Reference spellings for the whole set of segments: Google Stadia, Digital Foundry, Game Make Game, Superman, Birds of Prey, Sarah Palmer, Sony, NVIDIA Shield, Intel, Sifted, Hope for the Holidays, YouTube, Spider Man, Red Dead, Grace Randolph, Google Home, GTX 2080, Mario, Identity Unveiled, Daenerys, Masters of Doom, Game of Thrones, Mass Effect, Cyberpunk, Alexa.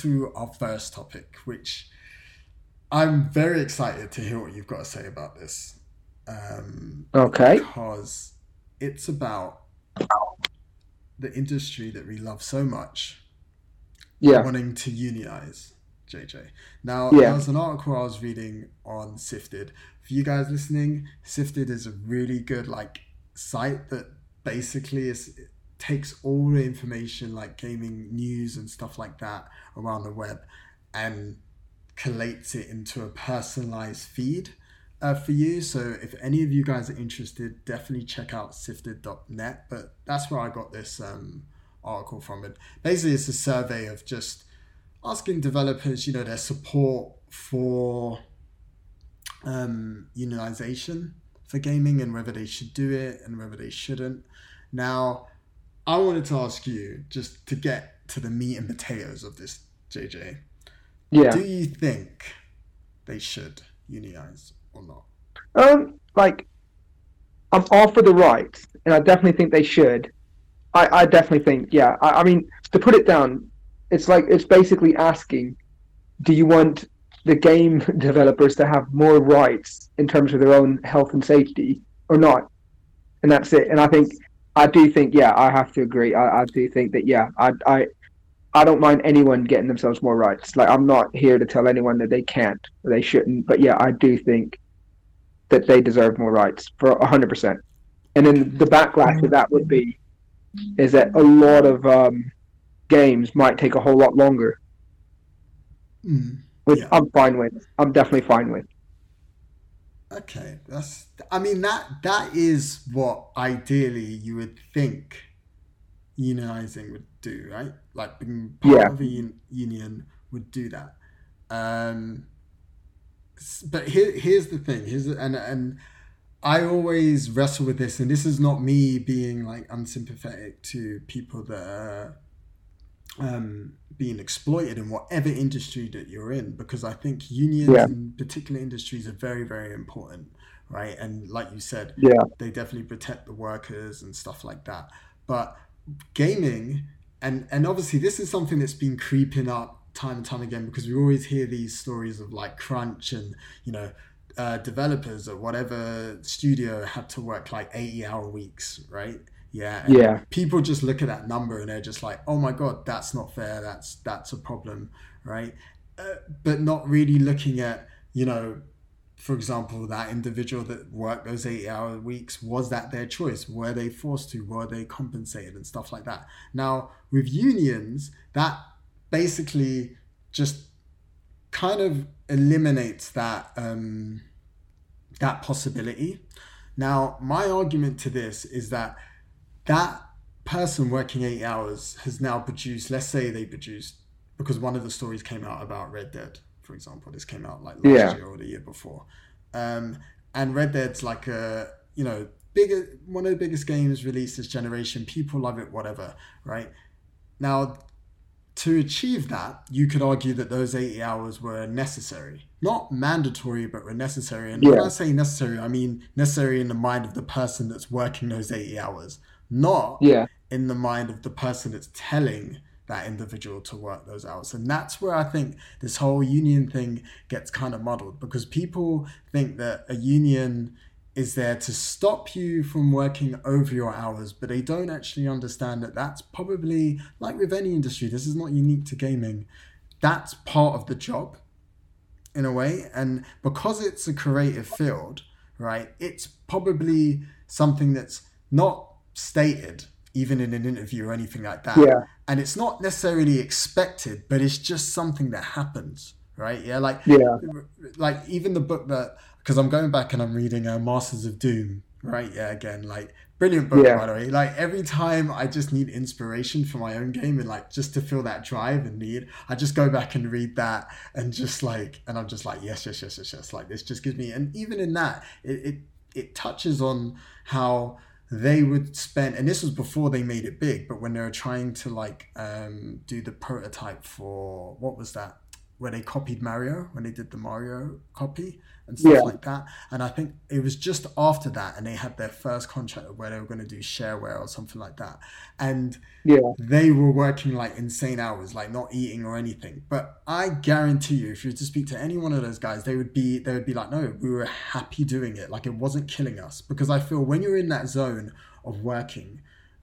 to our first topic, which I'm very excited to hear what you've got to say about this. Okay. Because it's about the industry that we love so much wanting to unionize, JJ. Now, there was an article I was reading on Sifted. For you guys listening, Sifted is a really good site that basically is... takes all the information like gaming news and stuff like that around the web and collates it into a personalized feed for you. So if any of you guys are interested, definitely check out sifted.net. But that's where I got this article from. It basically it's a survey of just asking developers, their support for unionization for gaming and whether they should do it and whether they shouldn't. Now, I wanted to ask you, just to get to the meat and potatoes of this, JJ. Yeah. Do you think they should unionize or not? I'm all for the right, and I definitely think they should. I definitely think, yeah. I mean, to put it down, it's basically asking, do you want the game developers to have more rights in terms of their own health and safety or not? And that's it. And I do think, I have to agree. I do think that, I don't mind anyone getting themselves more rights. I'm not here to tell anyone that they can't or they shouldn't. But, I do think that they deserve more rights for 100%. And then the backlash of that would be is that a lot of games might take a whole lot longer, which I'm fine with. I'm definitely fine with. Okay, that is what ideally you would think unionizing would do, right? Being part of a union would do that. But here's the thing. And I always wrestle with this, and this is not me being unsympathetic to people that are being exploited in whatever industry that you're in, because I think unions in particular industries are very, very important, right? And like you said, they definitely protect the workers and stuff like that. But gaming, and obviously this is something that's been creeping up time and time again, because we always hear these stories of crunch and, developers or whatever studio had to work 80-hour weeks, right? People just look at that number and they're just like, oh my God, that's not fair. That's a problem, right? But not really looking at, for example, that individual that worked those 8-hour weeks, was that their choice? Were they forced to? Were they compensated and stuff like that? Now, with unions, that basically just kind of eliminates that that possibility. Now, my argument to this is that person working 8 hours has now produced, let's say they produced, because one of the stories came out about Red Dead, for example. This came out last year or the year before. And Red Dead's a, one of the biggest games released this generation. People love it, whatever, right? Now, to achieve that, you could argue that those 80 hours were necessary. Not mandatory, but were necessary. And when I say necessary, I mean necessary in the mind of the person that's working those 80 hours. Not in the mind of the person that's telling that individual to work those hours. And that's where I think this whole union thing gets kind of muddled, because people think that a union is there to stop you from working over your hours, but they don't actually understand that that's probably, like with any industry, this is not unique to gaming, that's part of the job in a way. And because it's a creative field, right, it's probably something that's not stated even in an interview or anything like that, and it's not necessarily expected, but it's just something that happens, right? Even the book that, because I'm going back and I'm reading Masters of Doom, right? Again, brilliant book, by the way. Every time I just need inspiration for my own game and just to feel that drive and need, I just go back and read that and just and I'm just yes, this just gives me. And even in that, it touches on how they would spend, and this was before they made it big, but when they were trying to do the prototype for, what was that, where they copied Mario, when they did the Mario copy, and stuff like that. And I think it was just after that, and they had their first contract where they were going to do shareware or something like that. And they were working like insane hours, like not eating or anything. But I guarantee you, if you were to speak to any one of those guys, they would be like, no, we were happy doing it. Like, it wasn't killing us. Because I feel when you're in that zone of working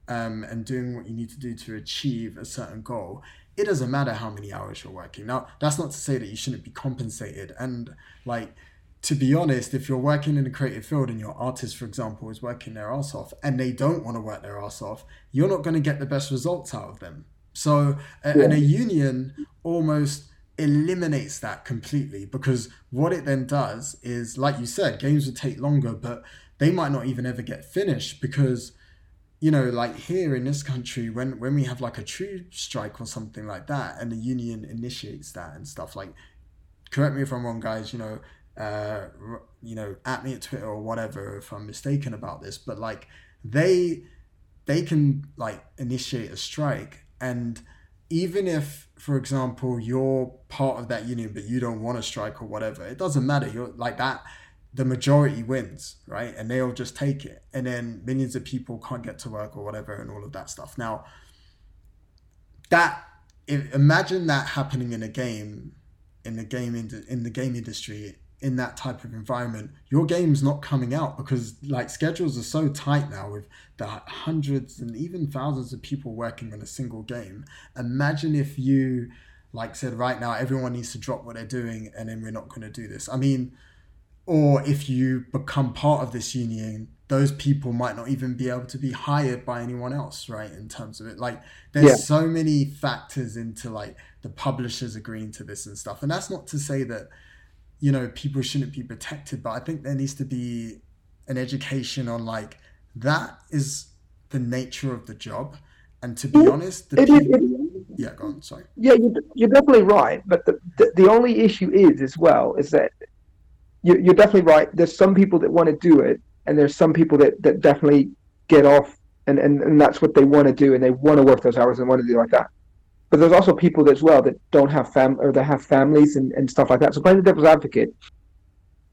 and doing what you need to do to achieve a certain goal, it doesn't matter how many hours you're working. Now, that's not to say that you shouldn't be compensated. And like, to be honest, if you're working in a creative field and your artist, for example, is working their ass off and they don't want to work their ass off, you're not going to get the best results out of them. So, and a union almost eliminates that completely, because what it then does is, like you said, games would take longer, but they might not even ever get finished because, you know, like here in this country, when we have like a true strike or something like that, and the union initiates that and stuff, like, correct me if I'm wrong, guys, you know, at me at Twitter or whatever if I'm mistaken about this, but like they can like initiate a strike. And even if, for example, you're part of that union, but you don't want to strike or whatever, it doesn't matter. You're like that. The majority wins, right? And they'll just take it. And then millions of people can't get to work or whatever and all of that stuff. Now, imagine that happening in a game, in the game industry, in that type of environment. Your game's not coming out because like schedules are so tight now with the hundreds and even thousands of people working on a single game. Imagine if you like said, right now, everyone needs to drop what they're doing and then we're not going to do this. I mean, or if you become part of this union, those people might not even be able to be hired by anyone else, right? In terms of it, like there's so many factors into like the publishers agreeing to this and stuff. And that's not to say that, you know, people shouldn't be protected, but I think there needs to be an education on like, that is the nature of the job. And to be honest, go on, sorry. Yeah, you're definitely right. But the only issue is as well, is that, you're definitely right. There's some people that want to do it, and there's some people that definitely get off, and that's what they want to do, and they want to work those hours and want to do like that. But there's also people as well that don't have family, or they have families and stuff like that. So playing the devil's advocate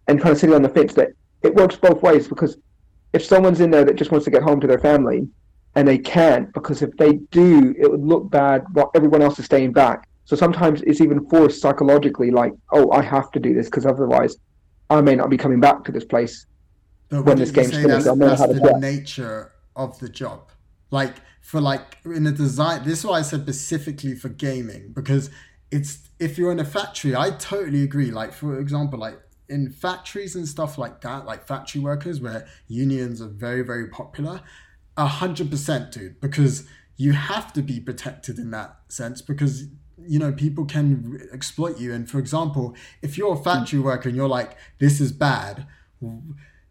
and kind of sitting on the fence, that it works both ways, because if someone's in there that just wants to get home to their family and they can't, because if they do, it would look bad while everyone else is staying back. So sometimes it's even forced psychologically, like, oh, I have to do this because otherwise I may not be coming back to this place when this game's finished. That's the nature of the job. Like for like in the design, this is why I said specifically for gaming, because it's, if you're in a factory, I totally agree. Like for example, like in factories and stuff like that, like factory workers where unions are very, very popular, 100%, dude, because you have to be protected in that sense, because you know, people can exploit you. And for example, if you're a factory worker and you're like, this is bad,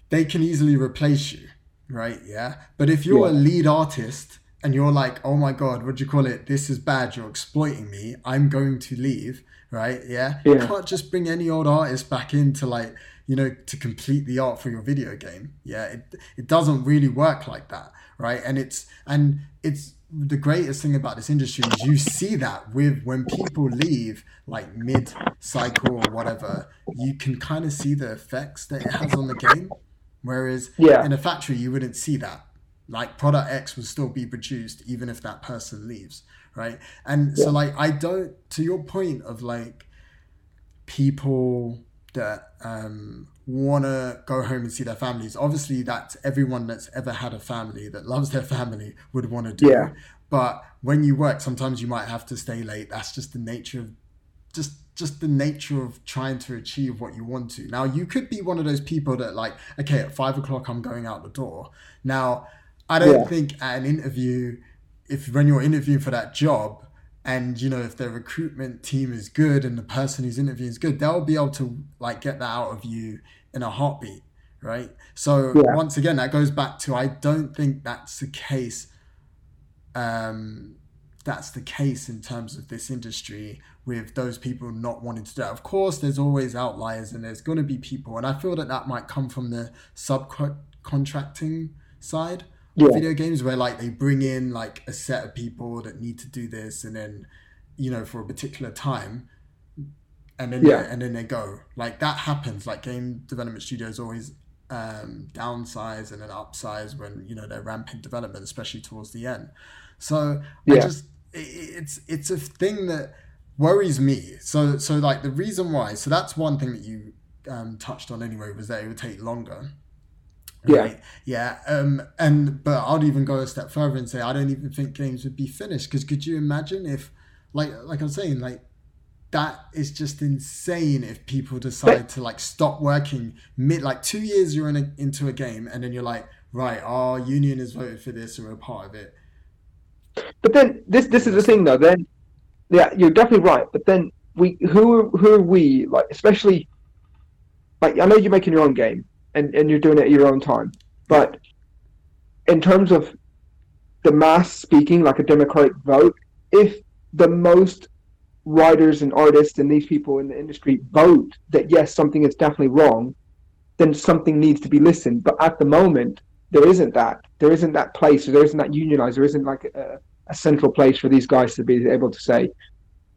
they can easily replace you, right? Yeah. But if you're a lead artist and you're like, oh my God, what do you call it? This is bad. You're exploiting me. I'm going to leave, right? Yeah. You can't just bring any old artist back in to like, you know, to complete the art for your video game. Yeah. It doesn't really work like that, right? And it's, the greatest thing about this industry is you see that with when people leave like mid-cycle or whatever, you can kind of see the effects that it has on the game. Whereas in a factory, you wouldn't see that. Like product X would still be produced even if that person leaves, right? And so like, I don't, to your point of like people that want to go home and see their families. Obviously, that's everyone that's ever had a family that loves their family would want to do. Yeah. But when you work, sometimes you might have to stay late. That's just the nature of just the nature of trying to achieve what you want to. Now, you could be one of those people that like, okay, at 5:00, I'm going out the door. Now, I don't think at an interview, when you're interviewing for that job, and, you know, if their recruitment team is good and the person who's interviewing is good, they'll be able to, like, get that out of you in a heartbeat, right? So, once again, that goes back to, I don't think that's the case. That's the case in terms of this industry with those people not wanting to do it. Of course, there's always outliers and there's going to be people. And I feel that might come from the subcontracting side. Yeah. Video games where like they bring in like a set of people that need to do this, and then, you know, for a particular time, and then they go. Like, that happens. Like, game development studios always downsize and then upsize when, you know, they're ramping development, especially towards the end. So yeah. It's a thing that worries me. So like the reason why. So that's one thing that you touched on anyway, was that it would take longer. Right? Yeah. Yeah. But I'd even go a step further and say I don't even think games would be finished, because could you imagine if, like I'm saying, like, that is just insane if people decide to like stop working mid, like 2 years you're into a game and then you're like, right, our union has voted for this or a part of it. But then this is the thing though. Then yeah, you're definitely right. But then who are we like, especially like, I know you're making your own game and you're doing it at your own time, but in terms of the mass speaking, like a democratic vote, if the most writers and artists and these people in the industry vote that yes, something is definitely wrong, then something needs to be listened. But at the moment, there isn't that place, or there isn't that unionized, there isn't like a central place for these guys to be able to say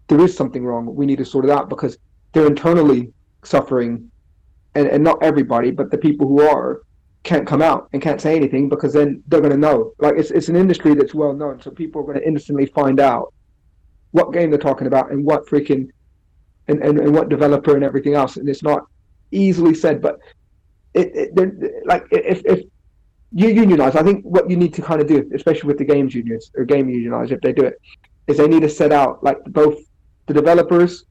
there is something wrong, we need to sort it out, because they're internally suffering, and not everybody, but the people who are can't come out and can't say anything, because then they're going to know, like, it's an industry that's well known, so people are going to instantly find out what game they're talking about and what freaking and what developer and everything else. And it's not easily said, but if you unionize, I think what you need to kind of do, especially with the games unions or game unionize, if they do it, is they need to set out like both the developers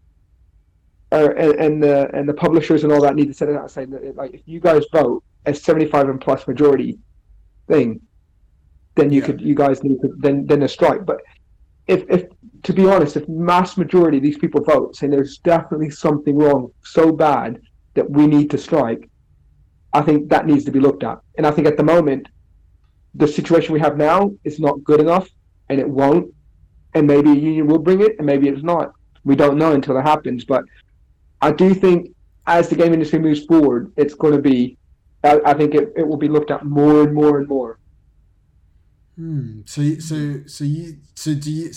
and the publishers and all that need to set it out saying that, like, if you guys vote a 75 and plus majority thing, then you guys need to then a strike. But if to be honest, if mass majority of these people vote saying there's definitely something wrong so bad that we need to strike, I think that needs to be looked at. And I think at the moment, the situation we have now is not good enough, and it won't. And maybe a union will bring it, and maybe it's not. We don't know until it happens. But I do think as the game industry moves forward, it's going to be, I think it will be looked at more and more and more. So do you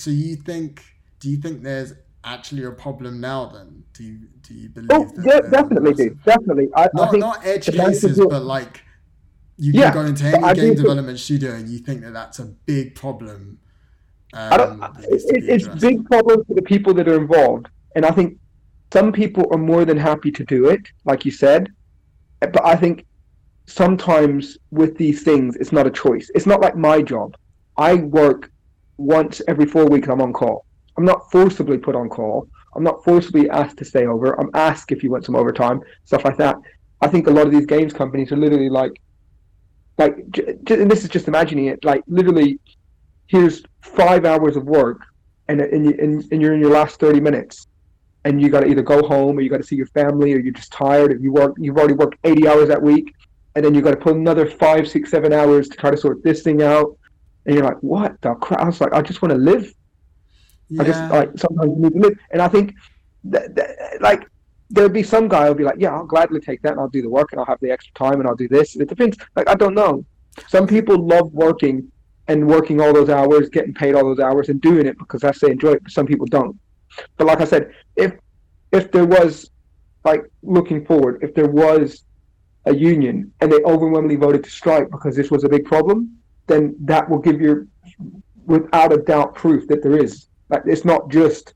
think there's actually a problem now? Then do you believe? Oh, that definitely. I think not edge cases, but like you can go into any game development studio and you think that's a big problem. It's a big problem for the people that are involved, and I think some people are more than happy to do it, like you said, but I think sometimes with these things it's not a choice. It's not like my job. I work once every 4 weeks. I'm on call. I'm not forcibly put on call. I'm not forcibly asked to stay over. I'm asked if you want some overtime, stuff like that. I think a lot of these games companies are literally like, and this is just imagining it, like literally here's 5 hours of work and you're in your last 30 minutes and you got to either go home or you got to see your family or you're just tired or you've already worked 80 hours that week. And then you've got to put another 5, 6, 7 hours to try to sort this thing out. And you're like, what the crap? I was like, I just want to live. Yeah. I just, like, sometimes you need to live. And I think, like, there'll be some guy who'll be like, yeah, I'll gladly take that and I'll do the work and I'll have the extra time and I'll do this. And it depends. Like, I don't know. Some people love working and working all those hours, getting paid all those hours and doing it because that's they enjoy it. But some people don't. But like I said, if there was, like, looking forward, if there was a union and they overwhelmingly voted to strike because this was a big problem, then that will give you without a doubt proof that there is, like, it's not just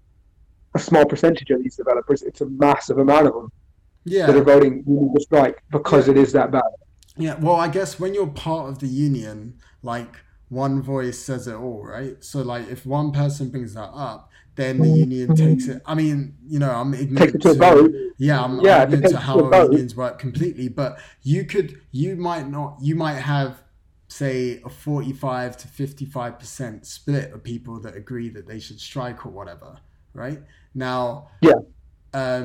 a small percentage of these developers, it's a massive amount of them that are voting to strike because it is that bad. Well, I guess when you're part of the union, like, one voice says it all, right? So like if one person brings that up, then the union takes it. I mean, you know, I'm ignorant to I'm ignorant to how unions work completely, but you might have say a 45 to 55% split of people that agree that they should strike or whatever, right? Now, I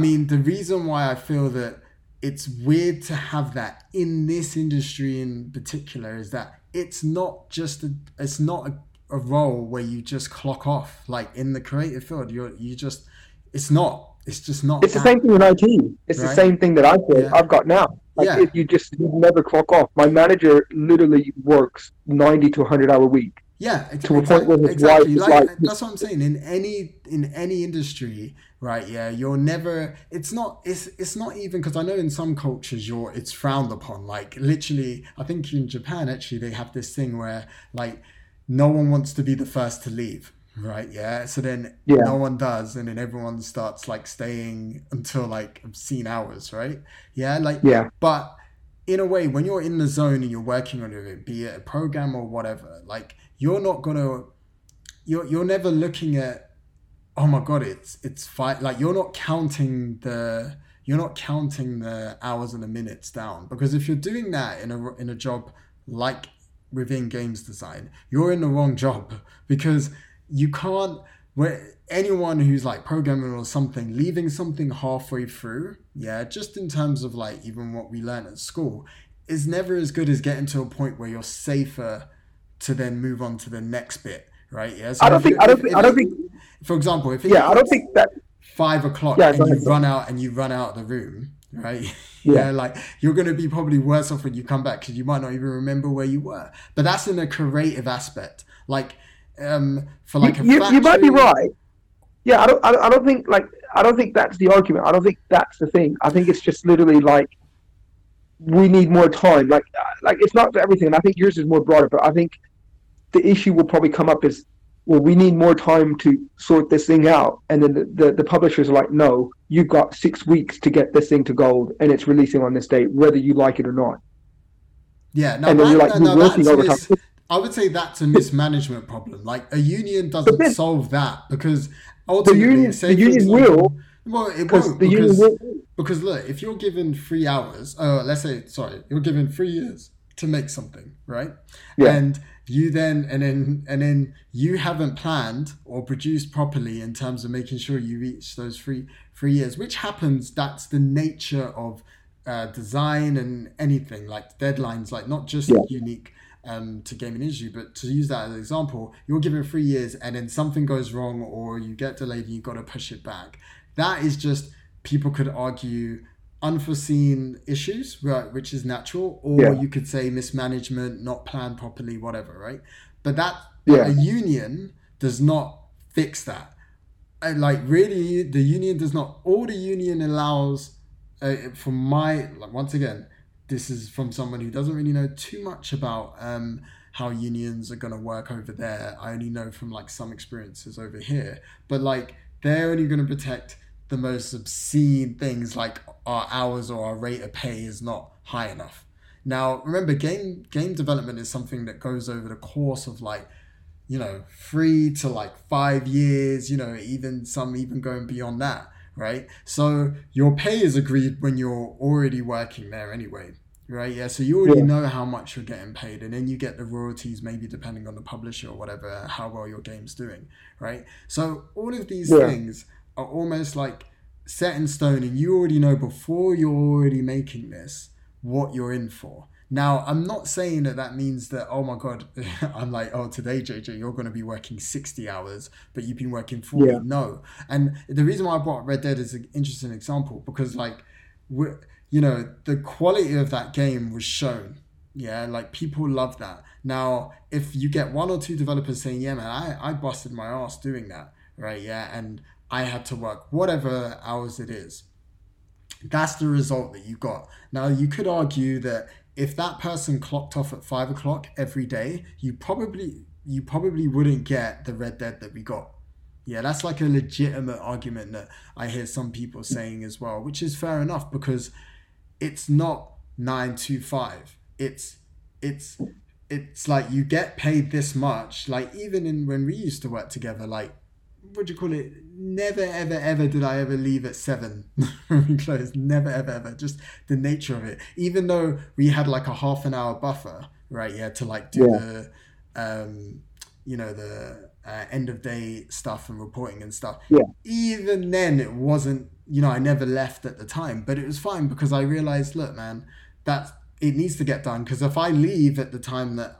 mean, the reason why I feel that it's weird to have that in this industry in particular is that it's not a role where you just clock off. Like in the creative field, it's not. It's the same thing in IT. It's the same thing that I've got now. Like you never clock off. My manager literally works 90 to 100 hour week. Yeah, to a point where his exactly. wife like, that's what I'm saying. In any industry, right? Yeah, you're never. It's not even, because I know in some cultures it's frowned upon. Like literally, I think in Japan actually they have this thing where like no one wants to be the first to leave, right? Yeah, so then no one does, and then everyone starts like staying until like obscene hours, right? Yeah, like but. In a way, when you're in the zone and you're working on it, be it a program or whatever, like you're never looking at, oh my god, it's fine. Like you're not counting the hours and the minutes down, because if you're doing that in a job like within games design, you're in the wrong job, because you can't. Where anyone who's like programming or something, leaving something halfway through, yeah, just in terms of like even what we learn at school, is never as good as getting to a point where you're safer to then move on to the next bit, right? Yeah. So I don't think. For example, if I don't think that 5 o'clock and you run out of the room, right? Yeah, like you're going to be probably worse off when you come back, because you might not even remember where you were. But that's in a creative aspect, like. For like a factory. You might be right. Yeah, I don't think that's the argument. I don't think that's the thing. I think it's just literally like we need more time. Like it's not for everything. And I think yours is more broader, but I think the issue will probably come up is, well, we need more time to sort this thing out, and then the publishers are like, no, you've got 6 weeks to get this thing to gold, and it's releasing on this date, whether you like it or not. Yeah, no, and then you're working overtime. I would say that's a mismanagement problem. Like a union doesn't solve that, because ultimately the union will. Because look, if you're given 3 hours, you're given 3 years to make something, right? Yeah. And then you haven't planned or produced properly in terms of making sure you reach those three years, which happens. That's the nature of design and anything, like deadlines, like not just unique. To gaming industry, but to use that as an example, you're given 3 years and then something goes wrong or you get delayed and you've got to push it back. That is just, people could argue, unforeseen issues, right, which is natural, or you could say mismanagement, not planned properly, whatever, right? But that a union does not fix that. And like really, the union does not, all the union allows, from my, like once again, this is from someone who doesn't really know too much about how unions are going to work over there. I only know from like some experiences over here, but like they're only going to protect the most obscene things, like our hours or our rate of pay is not high enough. Now, remember, game development is something that goes over the course of like, 3 to 5 years, even some even going beyond that. Right? So your pay is agreed when you're already working there anyway. Right? Yeah. So you already know how much you're getting paid, and then you get the royalties, maybe depending on the publisher or whatever, how well your game's doing. Right? So all of these things are almost like set in stone, and you already know before you're already making this what you're in for. Now, I'm not saying that means that, oh my God, I'm like, oh, today, JJ, you're going to be working 60 hours, but you've been working 40. Yeah. No. And the reason why I brought Red Dead is an interesting example, because like, the quality of that game was shown. Yeah, like people love that. Now, if you get one or two developers saying, yeah, man, I busted my ass doing that, right? Yeah, and I had to work whatever hours it is. That's the result that you got. Now, you could argue that if that person clocked off at 5 o'clock every day, you probably wouldn't get the Red Dead that we got. Yeah, that's like a legitimate argument that I hear some people saying as well, which is fair enough, because it's not 9 to 5. It's like you get paid this much. Like even when we used to work together, like never ever did I ever leave at 7 when we closed. Never ever, just the nature of it, even though we had like a half an hour buffer, right? Yeah, to like do the the end of day stuff and reporting and stuff. Yeah, even then it wasn't, I never left at the time, but it was fine because I realized, look man, that's, it needs to get done, because if I leave at the time that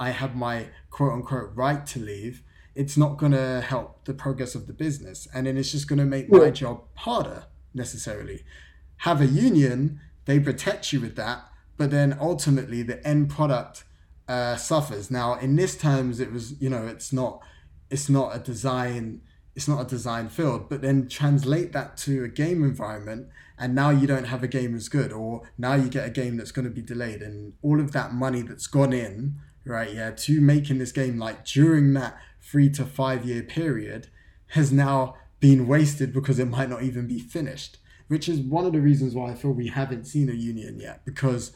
I have my quote unquote right to leave, it's not going to help the progress of the business. And then it's just going to make my job harder necessarily. Have a union, they protect you with that. But then ultimately the end product suffers. Now in this terms, it was, you know, it's not a design field, but then translate that to a game environment, and now you don't have a game as good, or now you get a game that's going to be delayed, and all of that money that's gone in, right, yeah, to making this game, like during that 3 to 5 year period, has now been wasted because it might not even be finished, which is one of the reasons why I feel we haven't seen a union yet, because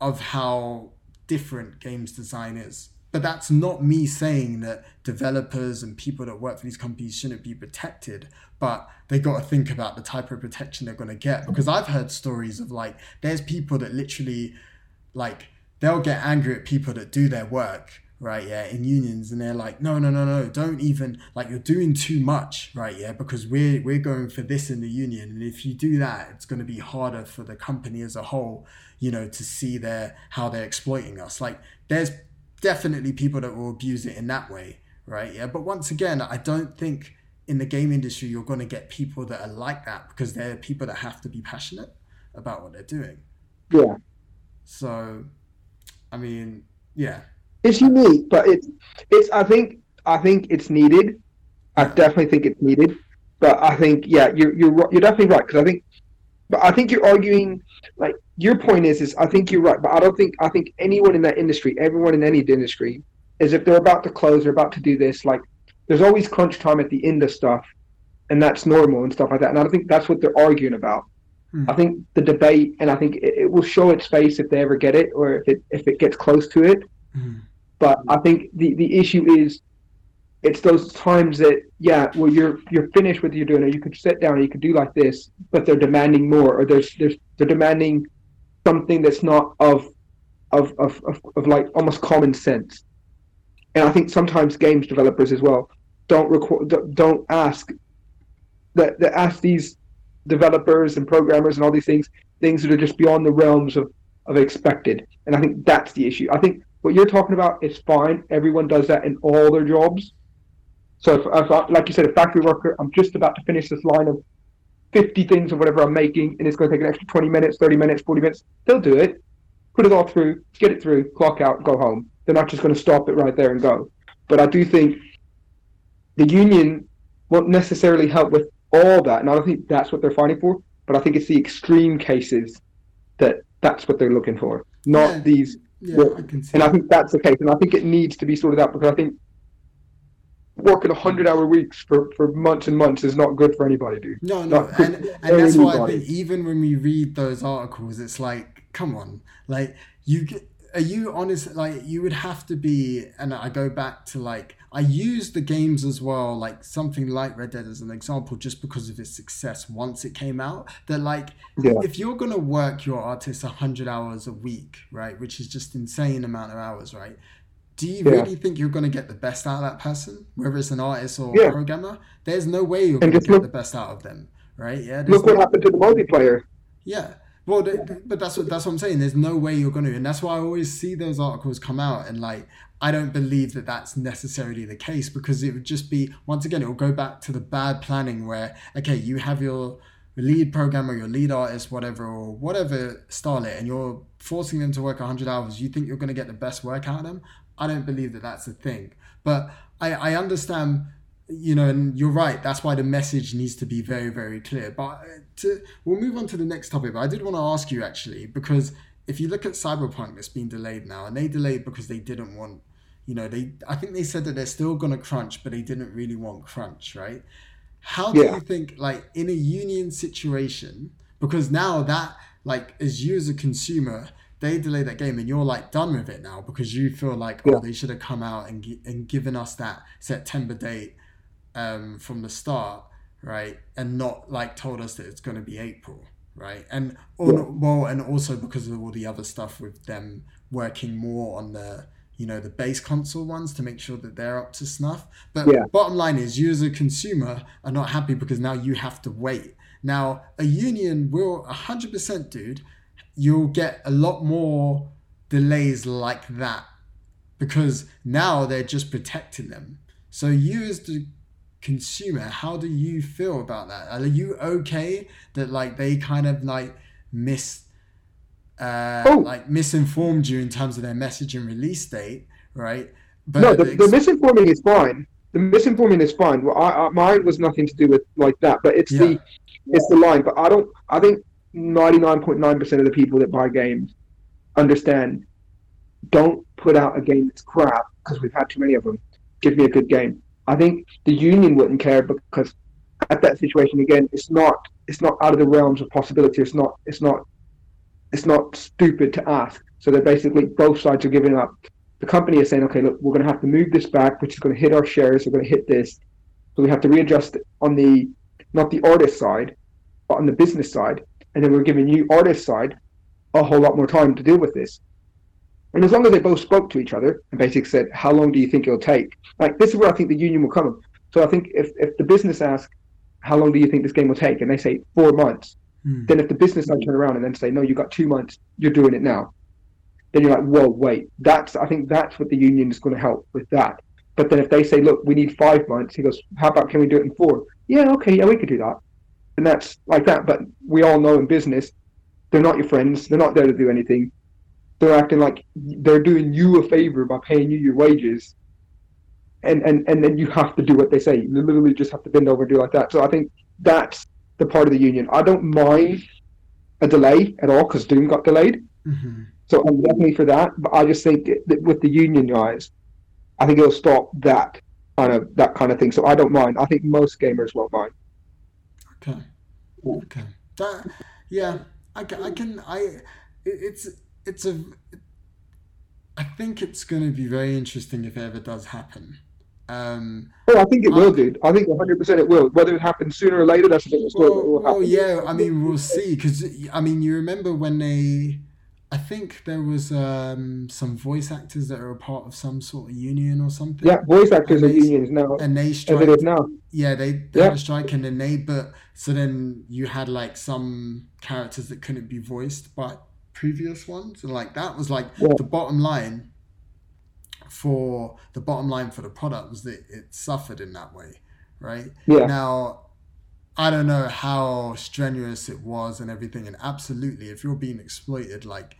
of how different games design is. But that's not me saying that developers and people that work for these companies shouldn't be protected, but they got to think about the type of protection they're going to get. Because I've heard stories of, like, there's people that literally, like, they'll get angry at people that do their work, right, yeah, in unions, and they're like, no, don't even, like, you're doing too much, right, yeah, because we're going for this in the union, and if you do that, it's going to be harder for the company as a whole, you know, to see how they're exploiting us. Like, there's definitely people that will abuse it in that way, right? Yeah, but once again, I don't think in the game industry you're going to get people that are like that, because they're people that have to be passionate about what they're doing. Yeah. So, I mean, yeah, it's unique, but it's. I think it's needed. I definitely think it's needed, but I think you're definitely right, because I think you're arguing, like, your point is I think you're right, but I think anyone in that industry, everyone in any industry, is if they're about to close, they're about to do this, like, there's always crunch time at the end of stuff, and that's normal and stuff like that. And I don't think that's what they're arguing about. I think the debate, and I think it will show its face if they ever get it, or if it gets close to it. But I think the issue is, it's those times that, yeah, well, you're finished with what you're doing, or you could sit down, or you could do like this, but they're demanding more, or they're demanding something that's not of like almost common sense. And I think sometimes games developers as well don't ask these developers and programmers and all these things that are just beyond the realms of expected. And I think that's the issue. I think what you're talking about is fine. Everyone does that in all their jobs. So if I, like you said, a factory worker, I'm just about to finish this line of 50 things or whatever I'm making, and it's going to take an extra 20 minutes, 30 minutes, 40 minutes. They'll do it, put it all through, get it through, clock out, go home. They're not just going to stop it right there and go. But I do think the union won't necessarily help with all that, and I don't think that's what they're fighting for, but I think it's the extreme cases that's what they're looking for, not these. Yeah, I can see. And I think that's the case, and I think it needs to be sorted out, because I think working 100-hour weeks for months and months is not good for anybody, dude. No, and that's why I think even when we read those articles, it's like, come on, like, are you honest? Like, you would have to be, and I go back to, like, I use the games as well, like something like Red Dead as an example, just because of its success once it came out. That, like, if you're gonna work your artists 100 hours a week, right, which is just insane amount of hours, right? Do you really think you're going to get the best out of that person, whether it's an artist or a programmer? There's no way you're going to get the best out of them, right? Yeah. Look what happened to the multiplayer. Yeah. Well, but that's what I'm saying. There's no way you're going to, and that's why I always see those articles come out, and, like, I don't believe that that's necessarily the case, because it would just be, once again, it will go back to the bad planning where, okay, you have your lead programmer, your lead artist, whatever starlet, and you're forcing them to work 100 hours. You think you're going to get the best work out of them? I don't believe that that's a thing. But I understand, you know, and you're right. That's why the message needs to be very, very clear. But we'll move on to the next topic. But I did want to ask you, actually, because if you look at Cyberpunk, that's been delayed now, and they delayed because they didn't want, you know, I think they said that they're still going to crunch, but they didn't really want crunch, right? How do you think, like, in a union situation, because now that, like, as you as a consumer, they delay that game and you're, like, done with it now because you feel like, oh, they should have come out and given us that September date from the start, right? And not, like, told us that it's going to be April, right? And and also because of all the other stuff with them working more on the, you know, the base console ones to make sure that they're up to snuff. But bottom line is, you as a consumer are not happy because now you have to wait. Now, a union will 100%, dude, you'll get a lot more delays like that because now they're just protecting them. So you as the consumer, how do you feel about that? Are you okay that, like, they kind of, like, miss like misinformed you in terms of their message and release date, right? But no, the misinforming is fine. The misinforming is fine. Well, mine was nothing to do with like that, but it's the line. But I think 99.9% of the people that buy games understand. Don't put out a game that's crap because we've had too many of them. Give me a good game. I think the union wouldn't care because at that situation again, it's not out of the realms of possibility. It's not stupid to ask. So they're basically, both sides are giving up. The company is saying, okay, look, we're going to have to move this back, which is going to hit our shares. We're going to hit this. So we have to readjust on the, not the artist side, but on the business side. And then we're giving you artist side a whole lot more time to deal with this. And as long as they both spoke to each other and basically said, how long do you think it'll take? Like, this is where I think the union will come. So I think if the business asks, how long do you think this game will take? And they say 4 months. Then if the business side turn around and then say, no, you've got 2 months, you're doing it now. Then you're like, whoa, wait. I think that's what the union is going to help with that. But then if they say, look, we need 5 months, he goes, how about can we do it in 4? Yeah, okay, yeah, we could do that. And that's like that. But we all know in business, they're not your friends. They're not there to do anything. They're acting like they're doing you a favor by paying you your wages, and then you have to do what they say. You literally just have to bend over and do like that. So I think that's the part of the union. I don't mind a delay at all because Doom got delayed, so I'm definitely for that. But I just think that with the union guys, I think it'll stop that kind of thing. So I don't mind. I think most gamers won't mind. Okay. I think it's going to be very interesting if it ever does happen. I think it will, dude. I think 100% it will. Whether it happens sooner or later, that's a different story. I mean, we'll see. Because, I mean, you remember when I think there was some voice actors that are a part of some sort of union or something. Yeah, voice actors are unions now. And they strike. Now. Yeah, they had a strike and then so then you had like some characters that couldn't be voiced, but previous ones, and like that was like the bottom line for the product was that it suffered in that way, right? Now I don't know how strenuous it was and everything, and absolutely if you're being exploited, like,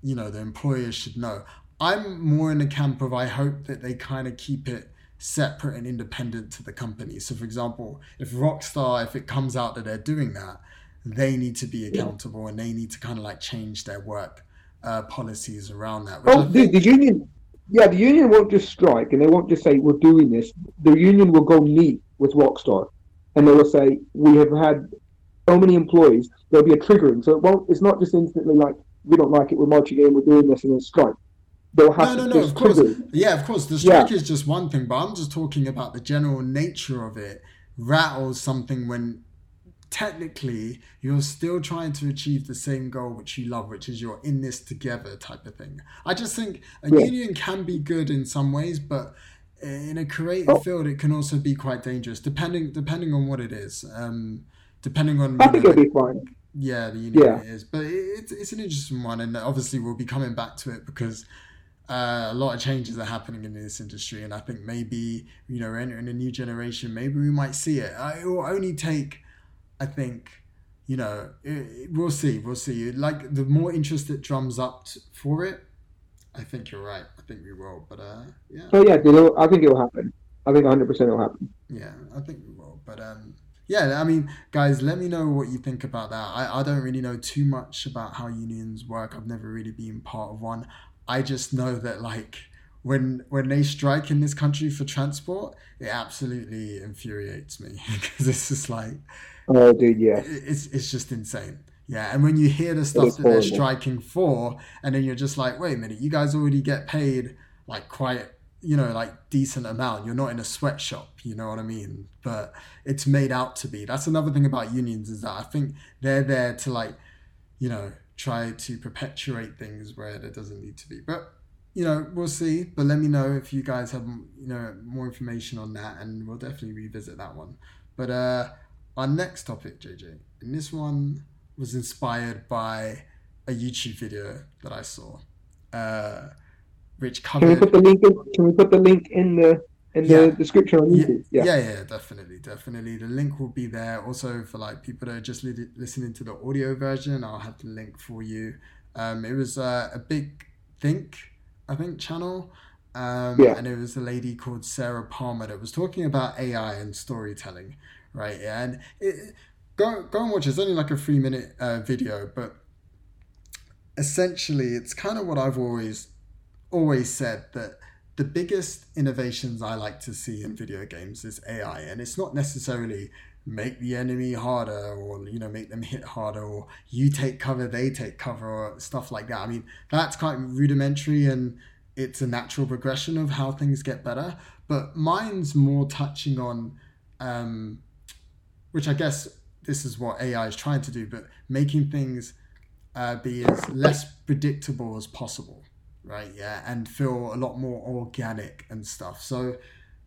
you know, the employers should know. I'm more in the camp of I hope that they kind of keep it separate and independent to the company. So for example, if Rockstar, if it comes out that they're doing that, they need to be accountable and they need to kind of like change their work policies around that. The union won't just strike and they won't just say we're doing this. The union will go meet with Rockstar and they will say we have had so many employees. There'll be a triggering, so it's not just instantly like we don't like it, we're marching in, we're doing this, and then strike. Of course. The strike is just one thing, but I'm just talking about the general nature of it rattles something when. Technically, you're still trying to achieve the same goal which you love, which is you're in this together type of thing. I just think a union can be good in some ways, but in a creative field, it can also be quite dangerous, depending on what it is. Depending on, I think it'll be fine. Yeah, the union it is, but it's an interesting one, and obviously we'll be coming back to it because a lot of changes are happening in this industry, and I think maybe, you know, we're entering a new generation. Maybe we might see it. It will only take. I think, you know, we'll see. Like, the more interest that drums up for it, I think you're right. I think we will, but yeah. Oh, yeah, I think it'll happen. I think 100% it'll happen. Yeah, I think we will. But, yeah, I mean, guys, let me know what you think about that. I don't really know too much about how unions work. I've never really been part of one. I just know that, like, when they strike in this country for transport, it absolutely infuriates me because it's just like, oh dude, yeah, it's just insane. Yeah, and when you hear the stuff that they're striking for, and then you're just like, wait a minute, you guys already get paid like quite, you know, like decent amount. You're not in a sweatshop, you know what I mean? But it's made out to be. That's another thing about unions, is that I think they're there to, like, you know, try to perpetuate things where there doesn't need to be. But you know, we'll see. But let me know if you guys have, you know, more information on that, and we'll definitely revisit that one. But our next topic, JJ, and this one was inspired by a YouTube video that I saw, which covered. Can we put the link in the description on YouTube? Yeah, definitely. The link will be there. Also, for like people that are just listening to the audio version, I'll have the link for you. It was a big Think channel. And it was a lady called Sarah Palmer that was talking about AI and storytelling, right? And go and watch it. It's only like a 3-minute video, but essentially it's kind of what I've always said, that the biggest innovations I like to see in video games is AI. And it's not necessarily make the enemy harder or, you know, make them hit harder, or you take cover, they take cover, or stuff like that. I mean, that's quite rudimentary and it's a natural progression of how things get better. But mine's more touching on, which I guess this is what AI is trying to do, but making things be as less predictable as possible, right? Yeah, and feel a lot more organic and stuff. So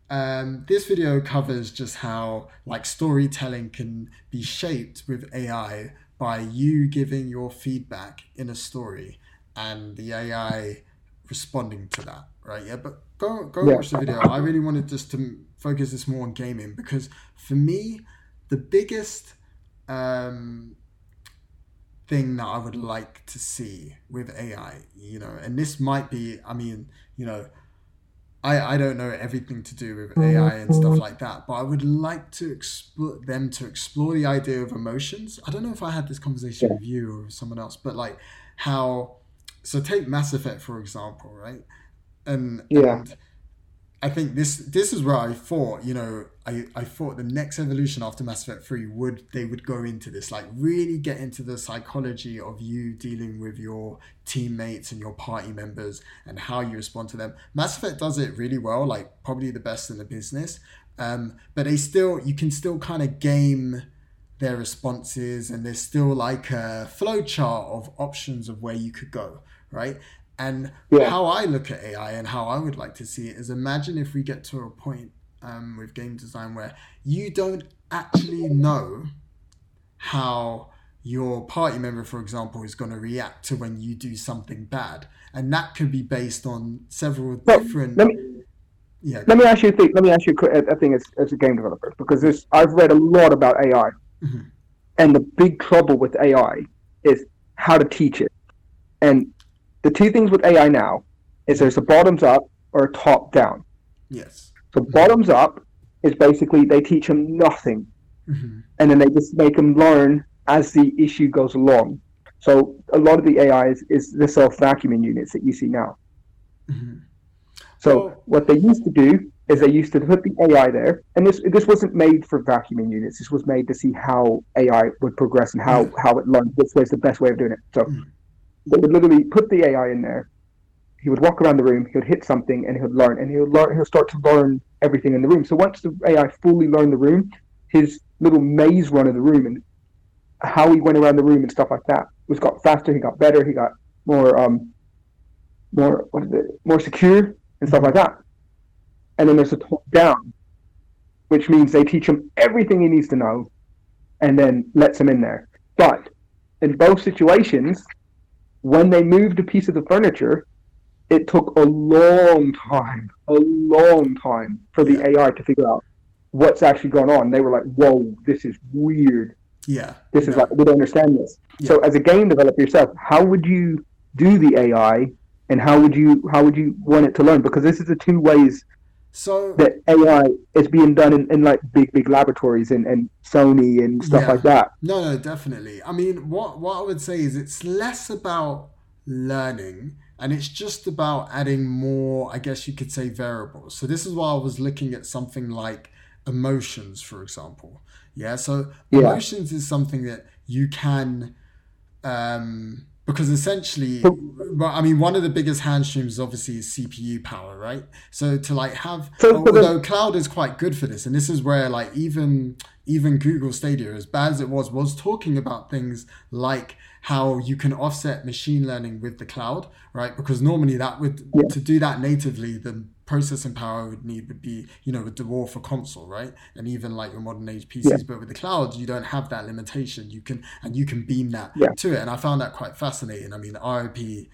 this video covers just how like storytelling can be shaped with AI by you giving your feedback in a story and the AI responding to that, right? Yeah, but go watch the video. I really wanted just to focus this more on gaming, because for me, the biggest thing that I would like to see with AI, you know, and this might be, I mean, you know, I don't know everything to do with AI and stuff like that, but I would like to explore the idea of emotions. I don't know if I had this conversation with you or with someone else, but like how, so take Mass Effect, for example, right? And I think this is where I thought, you know, I thought the next evolution after Mass Effect 3 would go into this, like really get into the psychology of you dealing with your teammates and your party members and how you respond to them. Mass Effect does it really well, like probably the best in the business. But you can still kind of game their responses, and there's still like a flowchart of options of where you could go, right? And how I look at AI and how I would like to see it is, imagine if we get to a point with game design where you don't actually know how your party member, for example, is going to react to when you do something bad. And that could be based on several different... Let me ask you a thing as a game developer, because I've read a lot about AI. Mm-hmm. And the big trouble with AI is how to teach it. And the two things with AI now is there's a bottoms up or a top down. Yes. So bottoms up is basically they teach them nothing. Mm-hmm. And then they just make them learn as the issue goes along. So a lot of the AI is the self-vacuuming units that you see now. Mm-hmm. So what they used to do is they used to put the AI there, and this wasn't made for vacuuming units. This was made to see how AI would progress and how it learned, which was the best way of doing it. So they would literally put the AI in there. He would walk around the room, he would hit something, and he'll start to learn everything in the room. So once the AI fully learned the room, his little maze run of the room and how he went around the room and stuff like that, it got faster, he got better, he got more secure and stuff like that. And then there's a top down, which means they teach him everything he needs to know and then lets him in there. But in both situations, when they moved a piece of the furniture, it took a long time for the AI to figure out what's actually going on. They were like, whoa, this is weird. Yeah. This is like, we don't understand this. Yeah. So as a game developer yourself, how would you do the AI, and how would you want it to learn? Because this is the two ways... So that AI is being done in like big laboratories and Sony and stuff like that. No, definitely. I mean, what I would say is it's less about learning and it's just about adding more, I guess you could say, variables. So this is why I was looking at something like emotions, for example. Yeah. So emotions is something that you can, because essentially, I mean, one of the biggest hand streams obviously is CPU power, right? So to like have, although cloud is quite good for this, and this is where like even Google Stadia, as bad as it was talking about things like how you can offset machine learning with the cloud, right? Because normally that would, to do that natively, the processing power would be, you know, would dwarf a console, right? And even like your modern age PCs, but with the cloud, you don't have that limitation. You can beam that to it. And I found that quite fascinating. I mean, RIP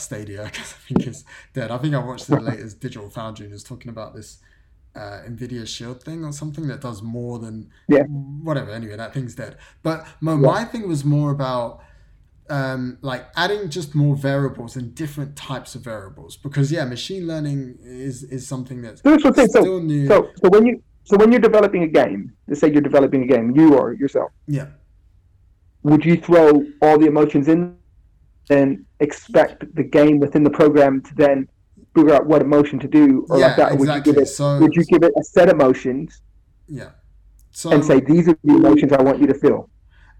Stadia, because I think it's dead. I think I watched the latest Digital Foundry and was talking about this NVIDIA Shield thing or something that does more than whatever. Anyway, that thing's dead. But my thing was more about like adding just more variables and different types of variables, because machine learning is something that's still new. So when you're developing a game, let's say you're developing a game, you or yourself, would you throw all the emotions in and expect the game within the program to then figure out what emotion to do, or like that? Exactly. Would you give it a set of emotions? And say, these are the emotions I want you to feel.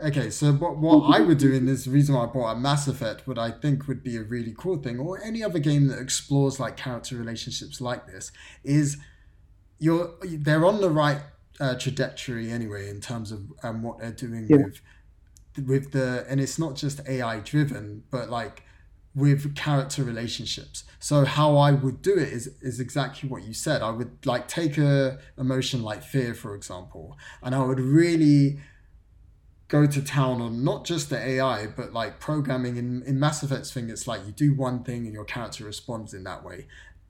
Okay, so what I would do, and this is the reason why I bought a Mass Effect, what I think would be a really cool thing, or any other game that explores like character relationships like this, is they're on the right trajectory anyway in terms of what they're doing with the, and it's not just AI driven, but like with character relationships. So how I would do it is exactly what you said. I would like take a emotion like fear, for example, and I would really go to town on not just the AI, but like programming. In Mass Effect's thing, it's like you do one thing and your character responds in that way.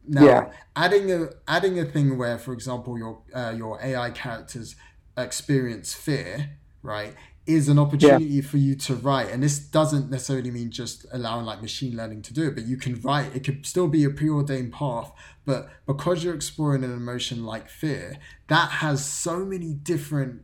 Now, adding a thing where, for example, your AI characters experience fear, right, is an opportunity for you to write. And this doesn't necessarily mean just allowing like machine learning to do it, but you can write, it could still be a preordained path, but because you're exploring an emotion like fear, that has so many different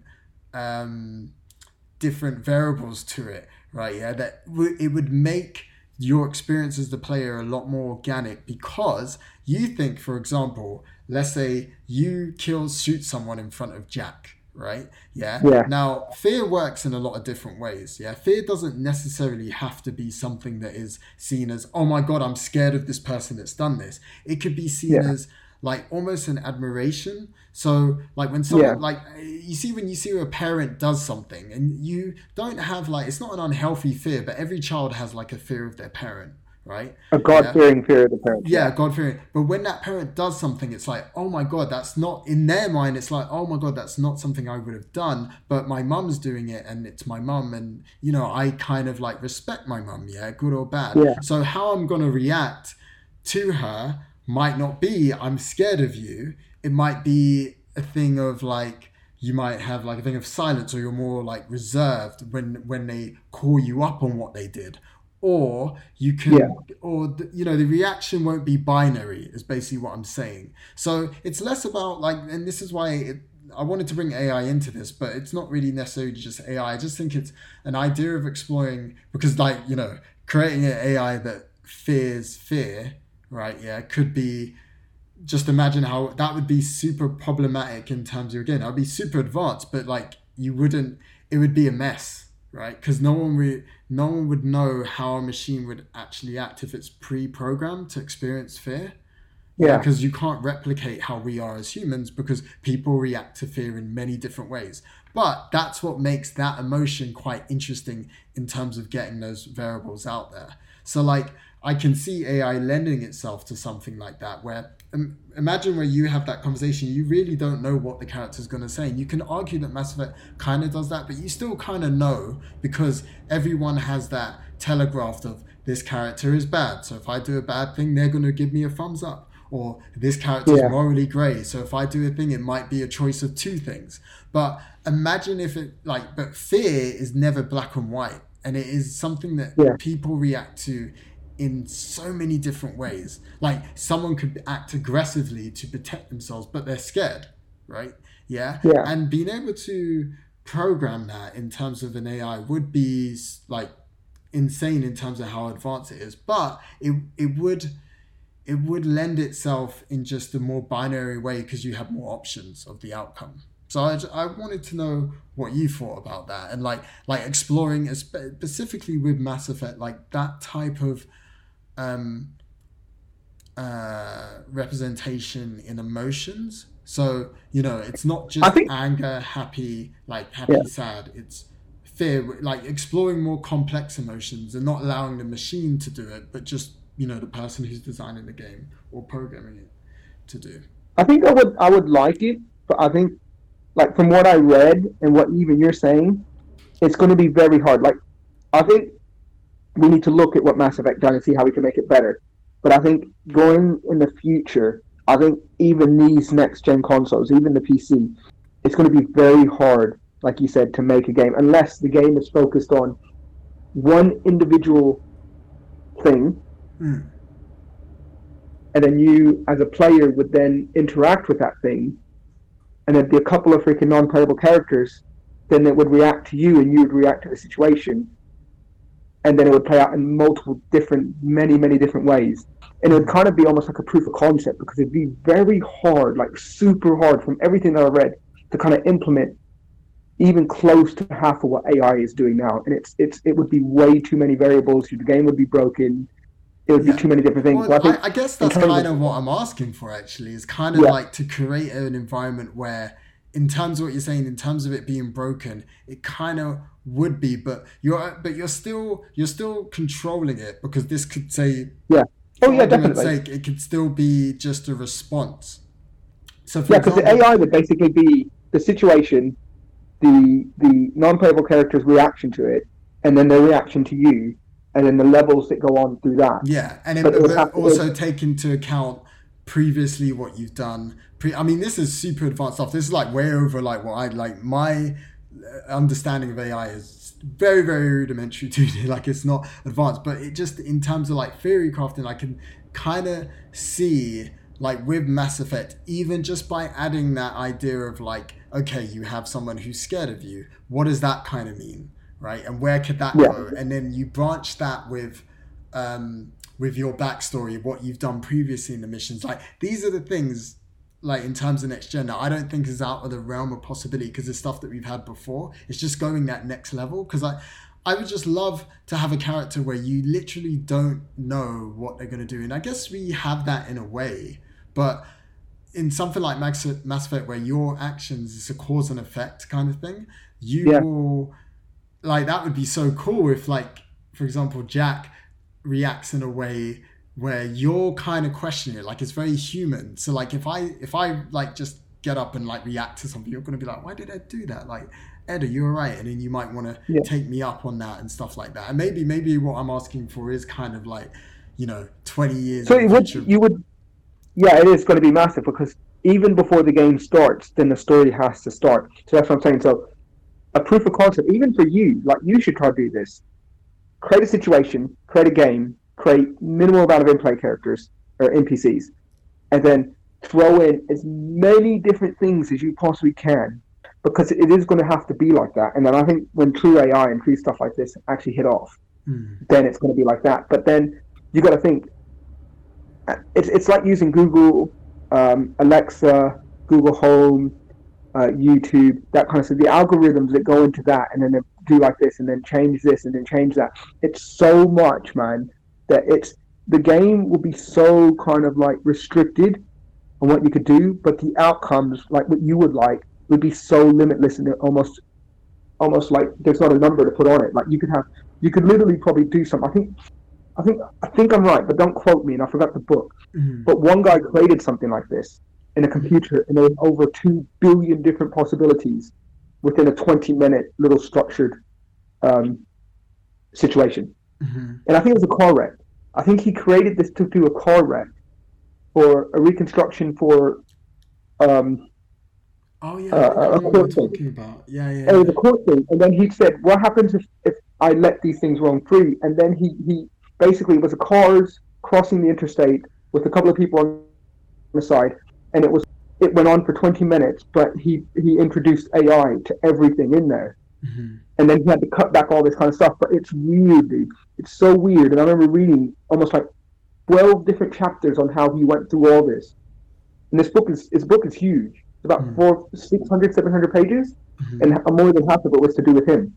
different variables to it, right? That it would make your experience as the player a lot more organic, because you think, for example, let's say you shoot someone in front of Jack, right? Now, fear works in a lot of different ways. Fear doesn't necessarily have to be something that is seen as, oh my God, I'm scared of this person that's done this. It could be seen as like almost an admiration. So like when someone like you see a parent does something, and you don't have like, it's not an unhealthy fear, but every child has like a fear of their parent, right? A God-fearing fear of the parent. God-fearing. But when that parent does something, it's like, oh my God, that's not, in their mind, it's like, oh my God, that's not something I would have done, but my mum's doing it, and it's my mum, and, you know, I kind of like respect my mum, good or bad. So how I'm going to react to her might not be, I'm scared of you. It might be a thing of like, you might have like a thing of silence, or you're more like reserved when they call you up on what they did. Or you can, or you know, the reaction won't be binary, is basically what I'm saying. So it's less about like, and this is why I wanted to bring AI into this, but it's not really necessarily just AI. I just think it's an idea of exploring, because like, you know, creating an AI that fears fear, right? Could be, just imagine how that would be super problematic in terms of, again, that would be super advanced, but like it would be a mess. Right, because no one would know how a machine would actually act if it's pre-programmed to experience fear. Because you can't replicate how we are as humans, because people react to fear in many different ways. But that's what makes that emotion quite interesting in terms of getting those variables out there. So like, I can see AI lending itself to something like that, where imagine where you have that conversation, you really don't know what the character's going to say, and you can argue that Mass Effect kind of does that, but you still kind of know, because everyone has that telegraphed of, this character is bad, so if I do a bad thing, they're going to give me a thumbs up, or this character is morally grey, so if I do a thing, it might be a choice of two things. But imagine if it like, but fear is never black and white, and it is something that people react to in so many different ways. Like, someone could act aggressively to protect themselves, but they're scared, right? And being able to program that in terms of an AI would be like insane in terms of how advanced it is, but it would lend itself in just a more binary way, because you have more options of the outcome. So I wanted to know what you thought about that, and like exploring specifically with Mass Effect, like that type of representation in emotions. So, you know, it's not just anger, happy, sad, it's fear, like exploring more complex emotions and not allowing the machine to do it, but just, you know, the person who's designing the game or programming it to do. I think I would like it, but I think, like, from what I read and what even you're saying, it's going to be very hard. Like, I think we need to look at what Mass Effect done and see how we can make it better. But I think going in the future, I think even these next-gen consoles, even the PC, it's going to be very hard, like you said, to make a game, unless the game is focused on one individual thing, and then you, as a player, would then interact with that thing, and there'd be a couple of freaking non-playable characters, then it would react to you, and you would react to the situation, and then it would play out in multiple different, many different ways. And it would kind of be almost like a proof of concept, because it'd be very hard, like super hard from everything that I read, to kind of implement even close to half of what AI is doing now. And it would be way too many variables. The game would be broken. It would be too many different things. Well, so I guess that's kind of what I'm asking for, actually, is kind of like to create an environment where, in terms of what you're saying, in terms of it being broken, it kind of would be, but you're still controlling it, because this could say, definitely, it could still be just a response. So because the AI would basically be the situation, the non-playable character's reaction to it, and then their reaction to you, and then the levels that go on through that. Yeah, and it would also take into account previously what you've done. I mean, this is super advanced stuff. This is like way over like what I like. My understanding of AI is very, very rudimentary to me. Like, it's not advanced, but it just, in terms of like theory crafting, I can kind of see, like with Mass Effect, even just by adding that idea of like, okay, you have someone who's scared of you. What does that kind of mean, right? And where could that go? And then you branch that with your backstory, what you've done previously in the missions. Like, these are the things, like in terms of next gen, that I don't think is out of the realm of possibility, because it's stuff that we've had before. It's just going that next level. Because I would just love to have a character where you literally don't know what they're going to do. And I guess we have that in a way, but in something like Mass Effect, where your actions is a cause and effect kind of thing, you will, like, that would be so cool if, like, for example, Jack reacts in a way where you're kind of questioning it. Like, it's very human. So like, if I like just get up and like react to something, you're going to be like, why did I do that? Like, Ed, are you all right? And then you might want to take me up on that and stuff like that. And maybe what I'm asking for is kind of like, you know, 20 years. So it is going to be massive, because even before the game starts, then the story has to start. So that's what I'm saying. So a proof of concept, even for you, like, you should try to do this. Create a situation, create a game, create minimal amount of in-play characters or NPCs, and then throw in as many different things as you possibly can, because it is going to have to be like that. And then I think when true AI and true stuff like this actually hit off, then it's going to be like that. But then you got to think, it's like using Google, Alexa, Google Home, YouTube, that kind of stuff. The algorithms that go into that, and then they do like this, and then change this, and then change that. It's so much, man, that the game will be so kind of like restricted on what you could do, but the outcomes, like what you would like, would be so limitless, and almost like there's not a number to put on it. Like, you could literally probably do something. I think I'm right, but don't quote me, and I forgot the book. But one guy created something like this in a computer, and there was over 2 billion different possibilities within a 20-minute little structured situation. And I think it was a car wreck. I think he created this to do a car wreck, or a reconstruction for a court thing. It was a court thing. And then he said, what happens if I let these things run free? And then he basically, it was cars crossing the interstate with a couple of people on the side, and it went on for 20 minutes, but he introduced AI to everything in there. And then he had to cut back all this kind of stuff. But it's weird, dude. It's so weird. And I remember reading almost like 12 different chapters on how he went through all this. And this book is huge. It's about 600-700 pages. And more than half of it was to do with him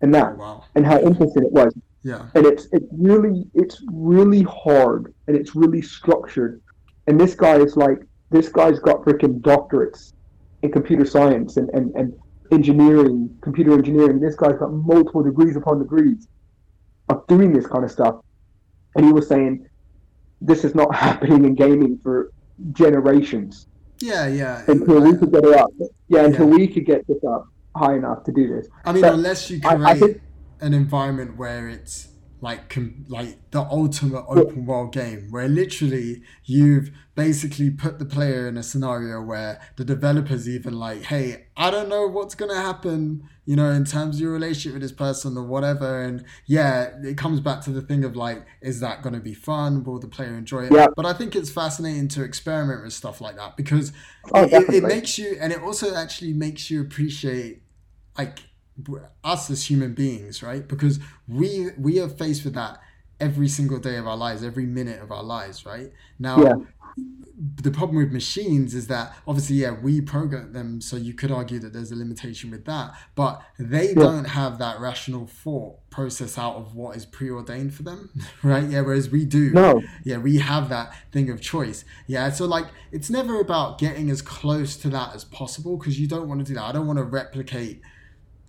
and that, and how interesting it was. Yeah. And it's really hard, and it's really structured. And this guy's got freaking doctorates in computer science and engineering, computer engineering. This guy's got multiple degrees upon degrees of doing this kind of stuff. And he was saying, this is not happening in gaming for generations. Until we could get this up high enough to do this. I mean, unless you create an environment where it's like the ultimate open world game where literally you've basically put the player in a scenario where the developer's even like, hey, I don't know what's going to happen, you know, in terms of your relationship with this person or whatever. And yeah, it comes back to the thing of like, is that going to be fun? Will the player enjoy it? Yeah. But I think it's fascinating to experiment with stuff like that because it makes you, and it also actually makes you appreciate like us as human beings, right? Because we are faced with that every single day of our lives, every minute of our lives, right? Now, the problem with machines is that obviously, we program them, so you could argue that there's a limitation with that, but they don't have that rational thought process out of what is preordained for them, right? Yeah, whereas we do. No. Yeah, we have that thing of choice. Yeah, so like it's never about getting as close to that as possible because you don't want to do that. I don't want to replicate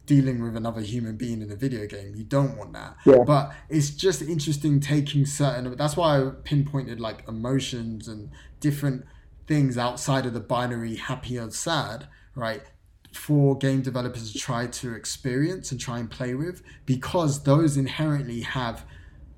dealing with another human being in a video game. You don't want that. Yeah. But it's just interesting taking certain... That's why I pinpointed like emotions and different things outside of the binary happy or sad, right? For game developers to try to experience and try and play with, because those inherently have...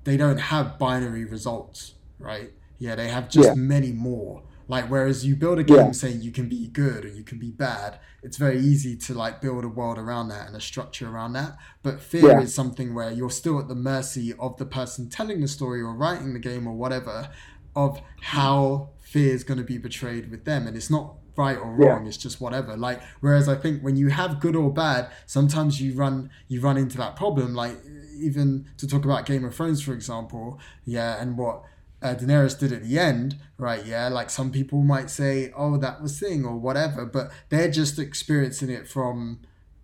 They don't have binary results, right? Yeah, they have just many more. Like, whereas you build a game saying you can be good or you can be bad, it's very easy to like build a world around that and a structure around that. But fear is something where you're still at the mercy of the person telling the story or writing the game or whatever of how fear is going to be betrayed with them. And it's not right or wrong. It's just whatever. Like, whereas I think when you have good or bad, sometimes you run into that problem. Like even to talk about Game of Thrones, for example, and what Daenerys did at the end, right? Yeah, like some people might say, oh, that was thing or whatever, but they're just experiencing it from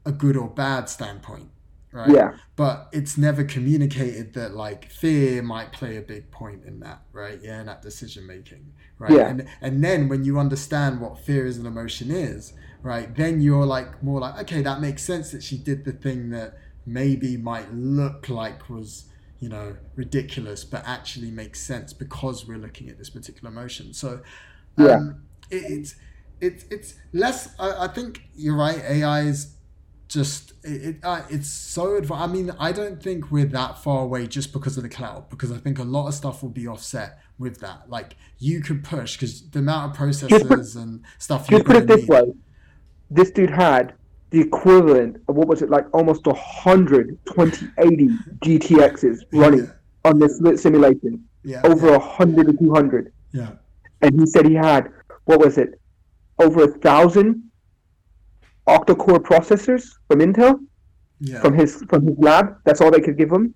a good or bad standpoint, right? Yeah. But it's never communicated that like fear might play a big point in that, right? Yeah, in that decision making, right? Yeah. And then when you understand what fear as an emotion is, right, then you're like more like, okay, that makes sense that she did the thing that maybe might look like was, you know, ridiculous, but actually makes sense because we're looking at this particular emotion. So it's less, I think you're right. AI is just, it's so advanced. I mean, I don't think we're that far away just because of the cloud, because I think a lot of stuff will be offset with that. Like you could push because the amount of processors and stuff you put it this way. This dude had the equivalent of, what was it, like almost 100 2080 GTXs running on this simulation. Over 100 or 200. Yeah. And he said he had, what was it, over 1,000 octa-core processors from Intel, from his lab. That's all they could give him.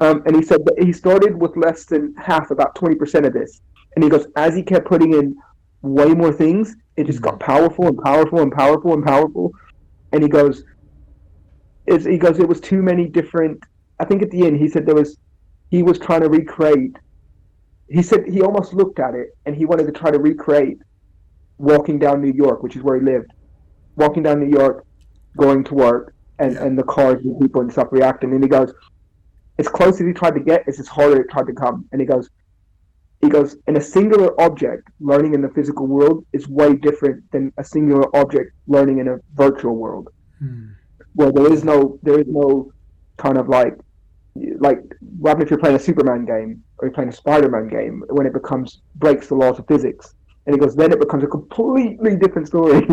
And he said that he started with less than half, about 20% of this. And he goes, as he kept putting in way more things, it just got powerful and powerful and powerful and powerful. And he goes, it was too many different. I think at the end he said he was trying to recreate. He said he almost looked at it and he wanted to try to recreate walking down New York, which is where he lived. Walking down New York, going to work, and the cars and people and stuff reacting. And he goes, as close as he tried to get, it's as hard as it tried to come. And he goes, and a singular object learning in the physical world is way different than a singular object learning in a virtual world, where there is no kind of like what happens if you're playing a Superman game or you're playing a Spider Man game when it breaks the laws of physics. And he goes, then it becomes a completely different story.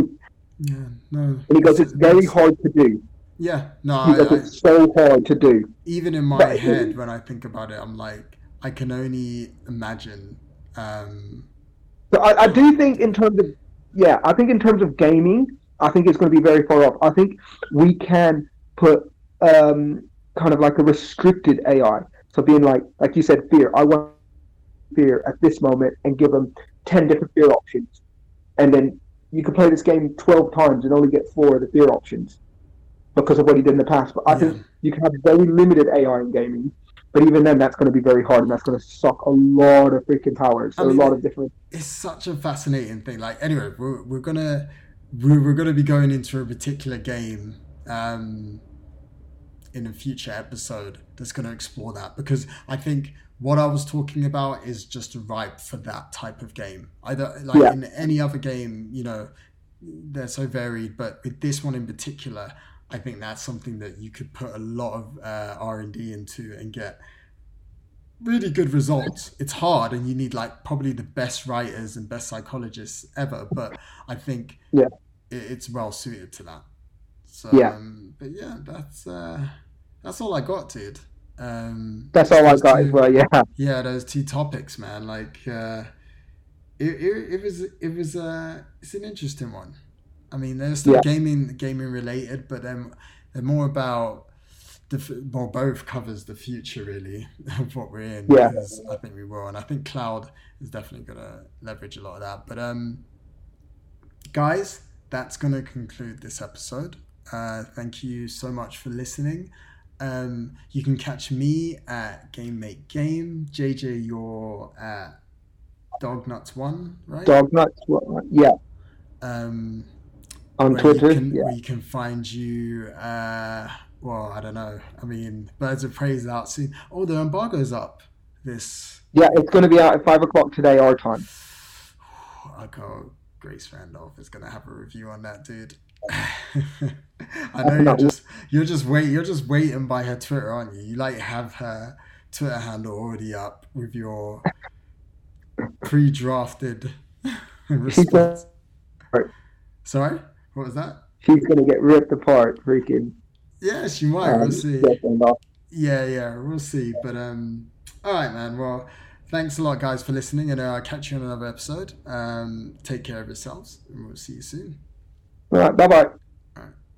Yeah, no. And he goes, it's very hard to do. Yeah, no. He goes, it's so hard to do. Even in my head, when I think about it, I'm like, I can only imagine. But I do think in terms of gaming, I think it's going to be very far off. I think we can put kind of like a restricted AI. So being like you said, fear. I want fear at this moment and give them 10 different fear options. And then you can play this game 12 times and only get 4 of the fear options because of what he did in the past. But I think you can have very limited AI in gaming. But even then, that's going to be very hard, and that's going to suck a lot of freaking power. So I mean, a lot of different. It's such a fascinating thing. Like, anyway, we're gonna be going into a particular game in a future episode that's going to explore that, because I think what I was talking about is just ripe for that type of game. In any other game, you know, they're so varied, but with this one in particular, I think that's something that you could put a lot of R&D into and get really good results. It's hard, and you need like probably the best writers and best psychologists ever. But I think it's well suited to that. So, but yeah, that's all I got, dude. That's all I got as well. Yeah, those two topics, man. Like, it's an interesting one. I mean, they're still gaming related, but they're more about both covers the future really of what we're in. Yeah, I think we will, and I think cloud is definitely gonna leverage a lot of that. But guys, that's gonna conclude this episode. Thank you so much for listening. You can catch me at Game Make Game. JJ, you're at Dognuts1, right? Dognuts1, yeah. On Twitter, we can find you. Well, I don't know. I mean, Birds of Prey is out soon. Oh, the embargo's up. It's going to be out at 5:00 today, our time. I call Grace Randolph is going to have a review on that, dude. I know you're just waiting by her Twitter, aren't you? You like have her Twitter handle already up with your pre-drafted response. Sorry, what was that? She's gonna get ripped apart, freaking. Yeah, she might. We'll see. We'll see. But all right, man. Well, thanks a lot, guys, for listening, and I'll catch you on another episode. Take care of yourselves, and we'll see you soon. All right, bye-bye. All right.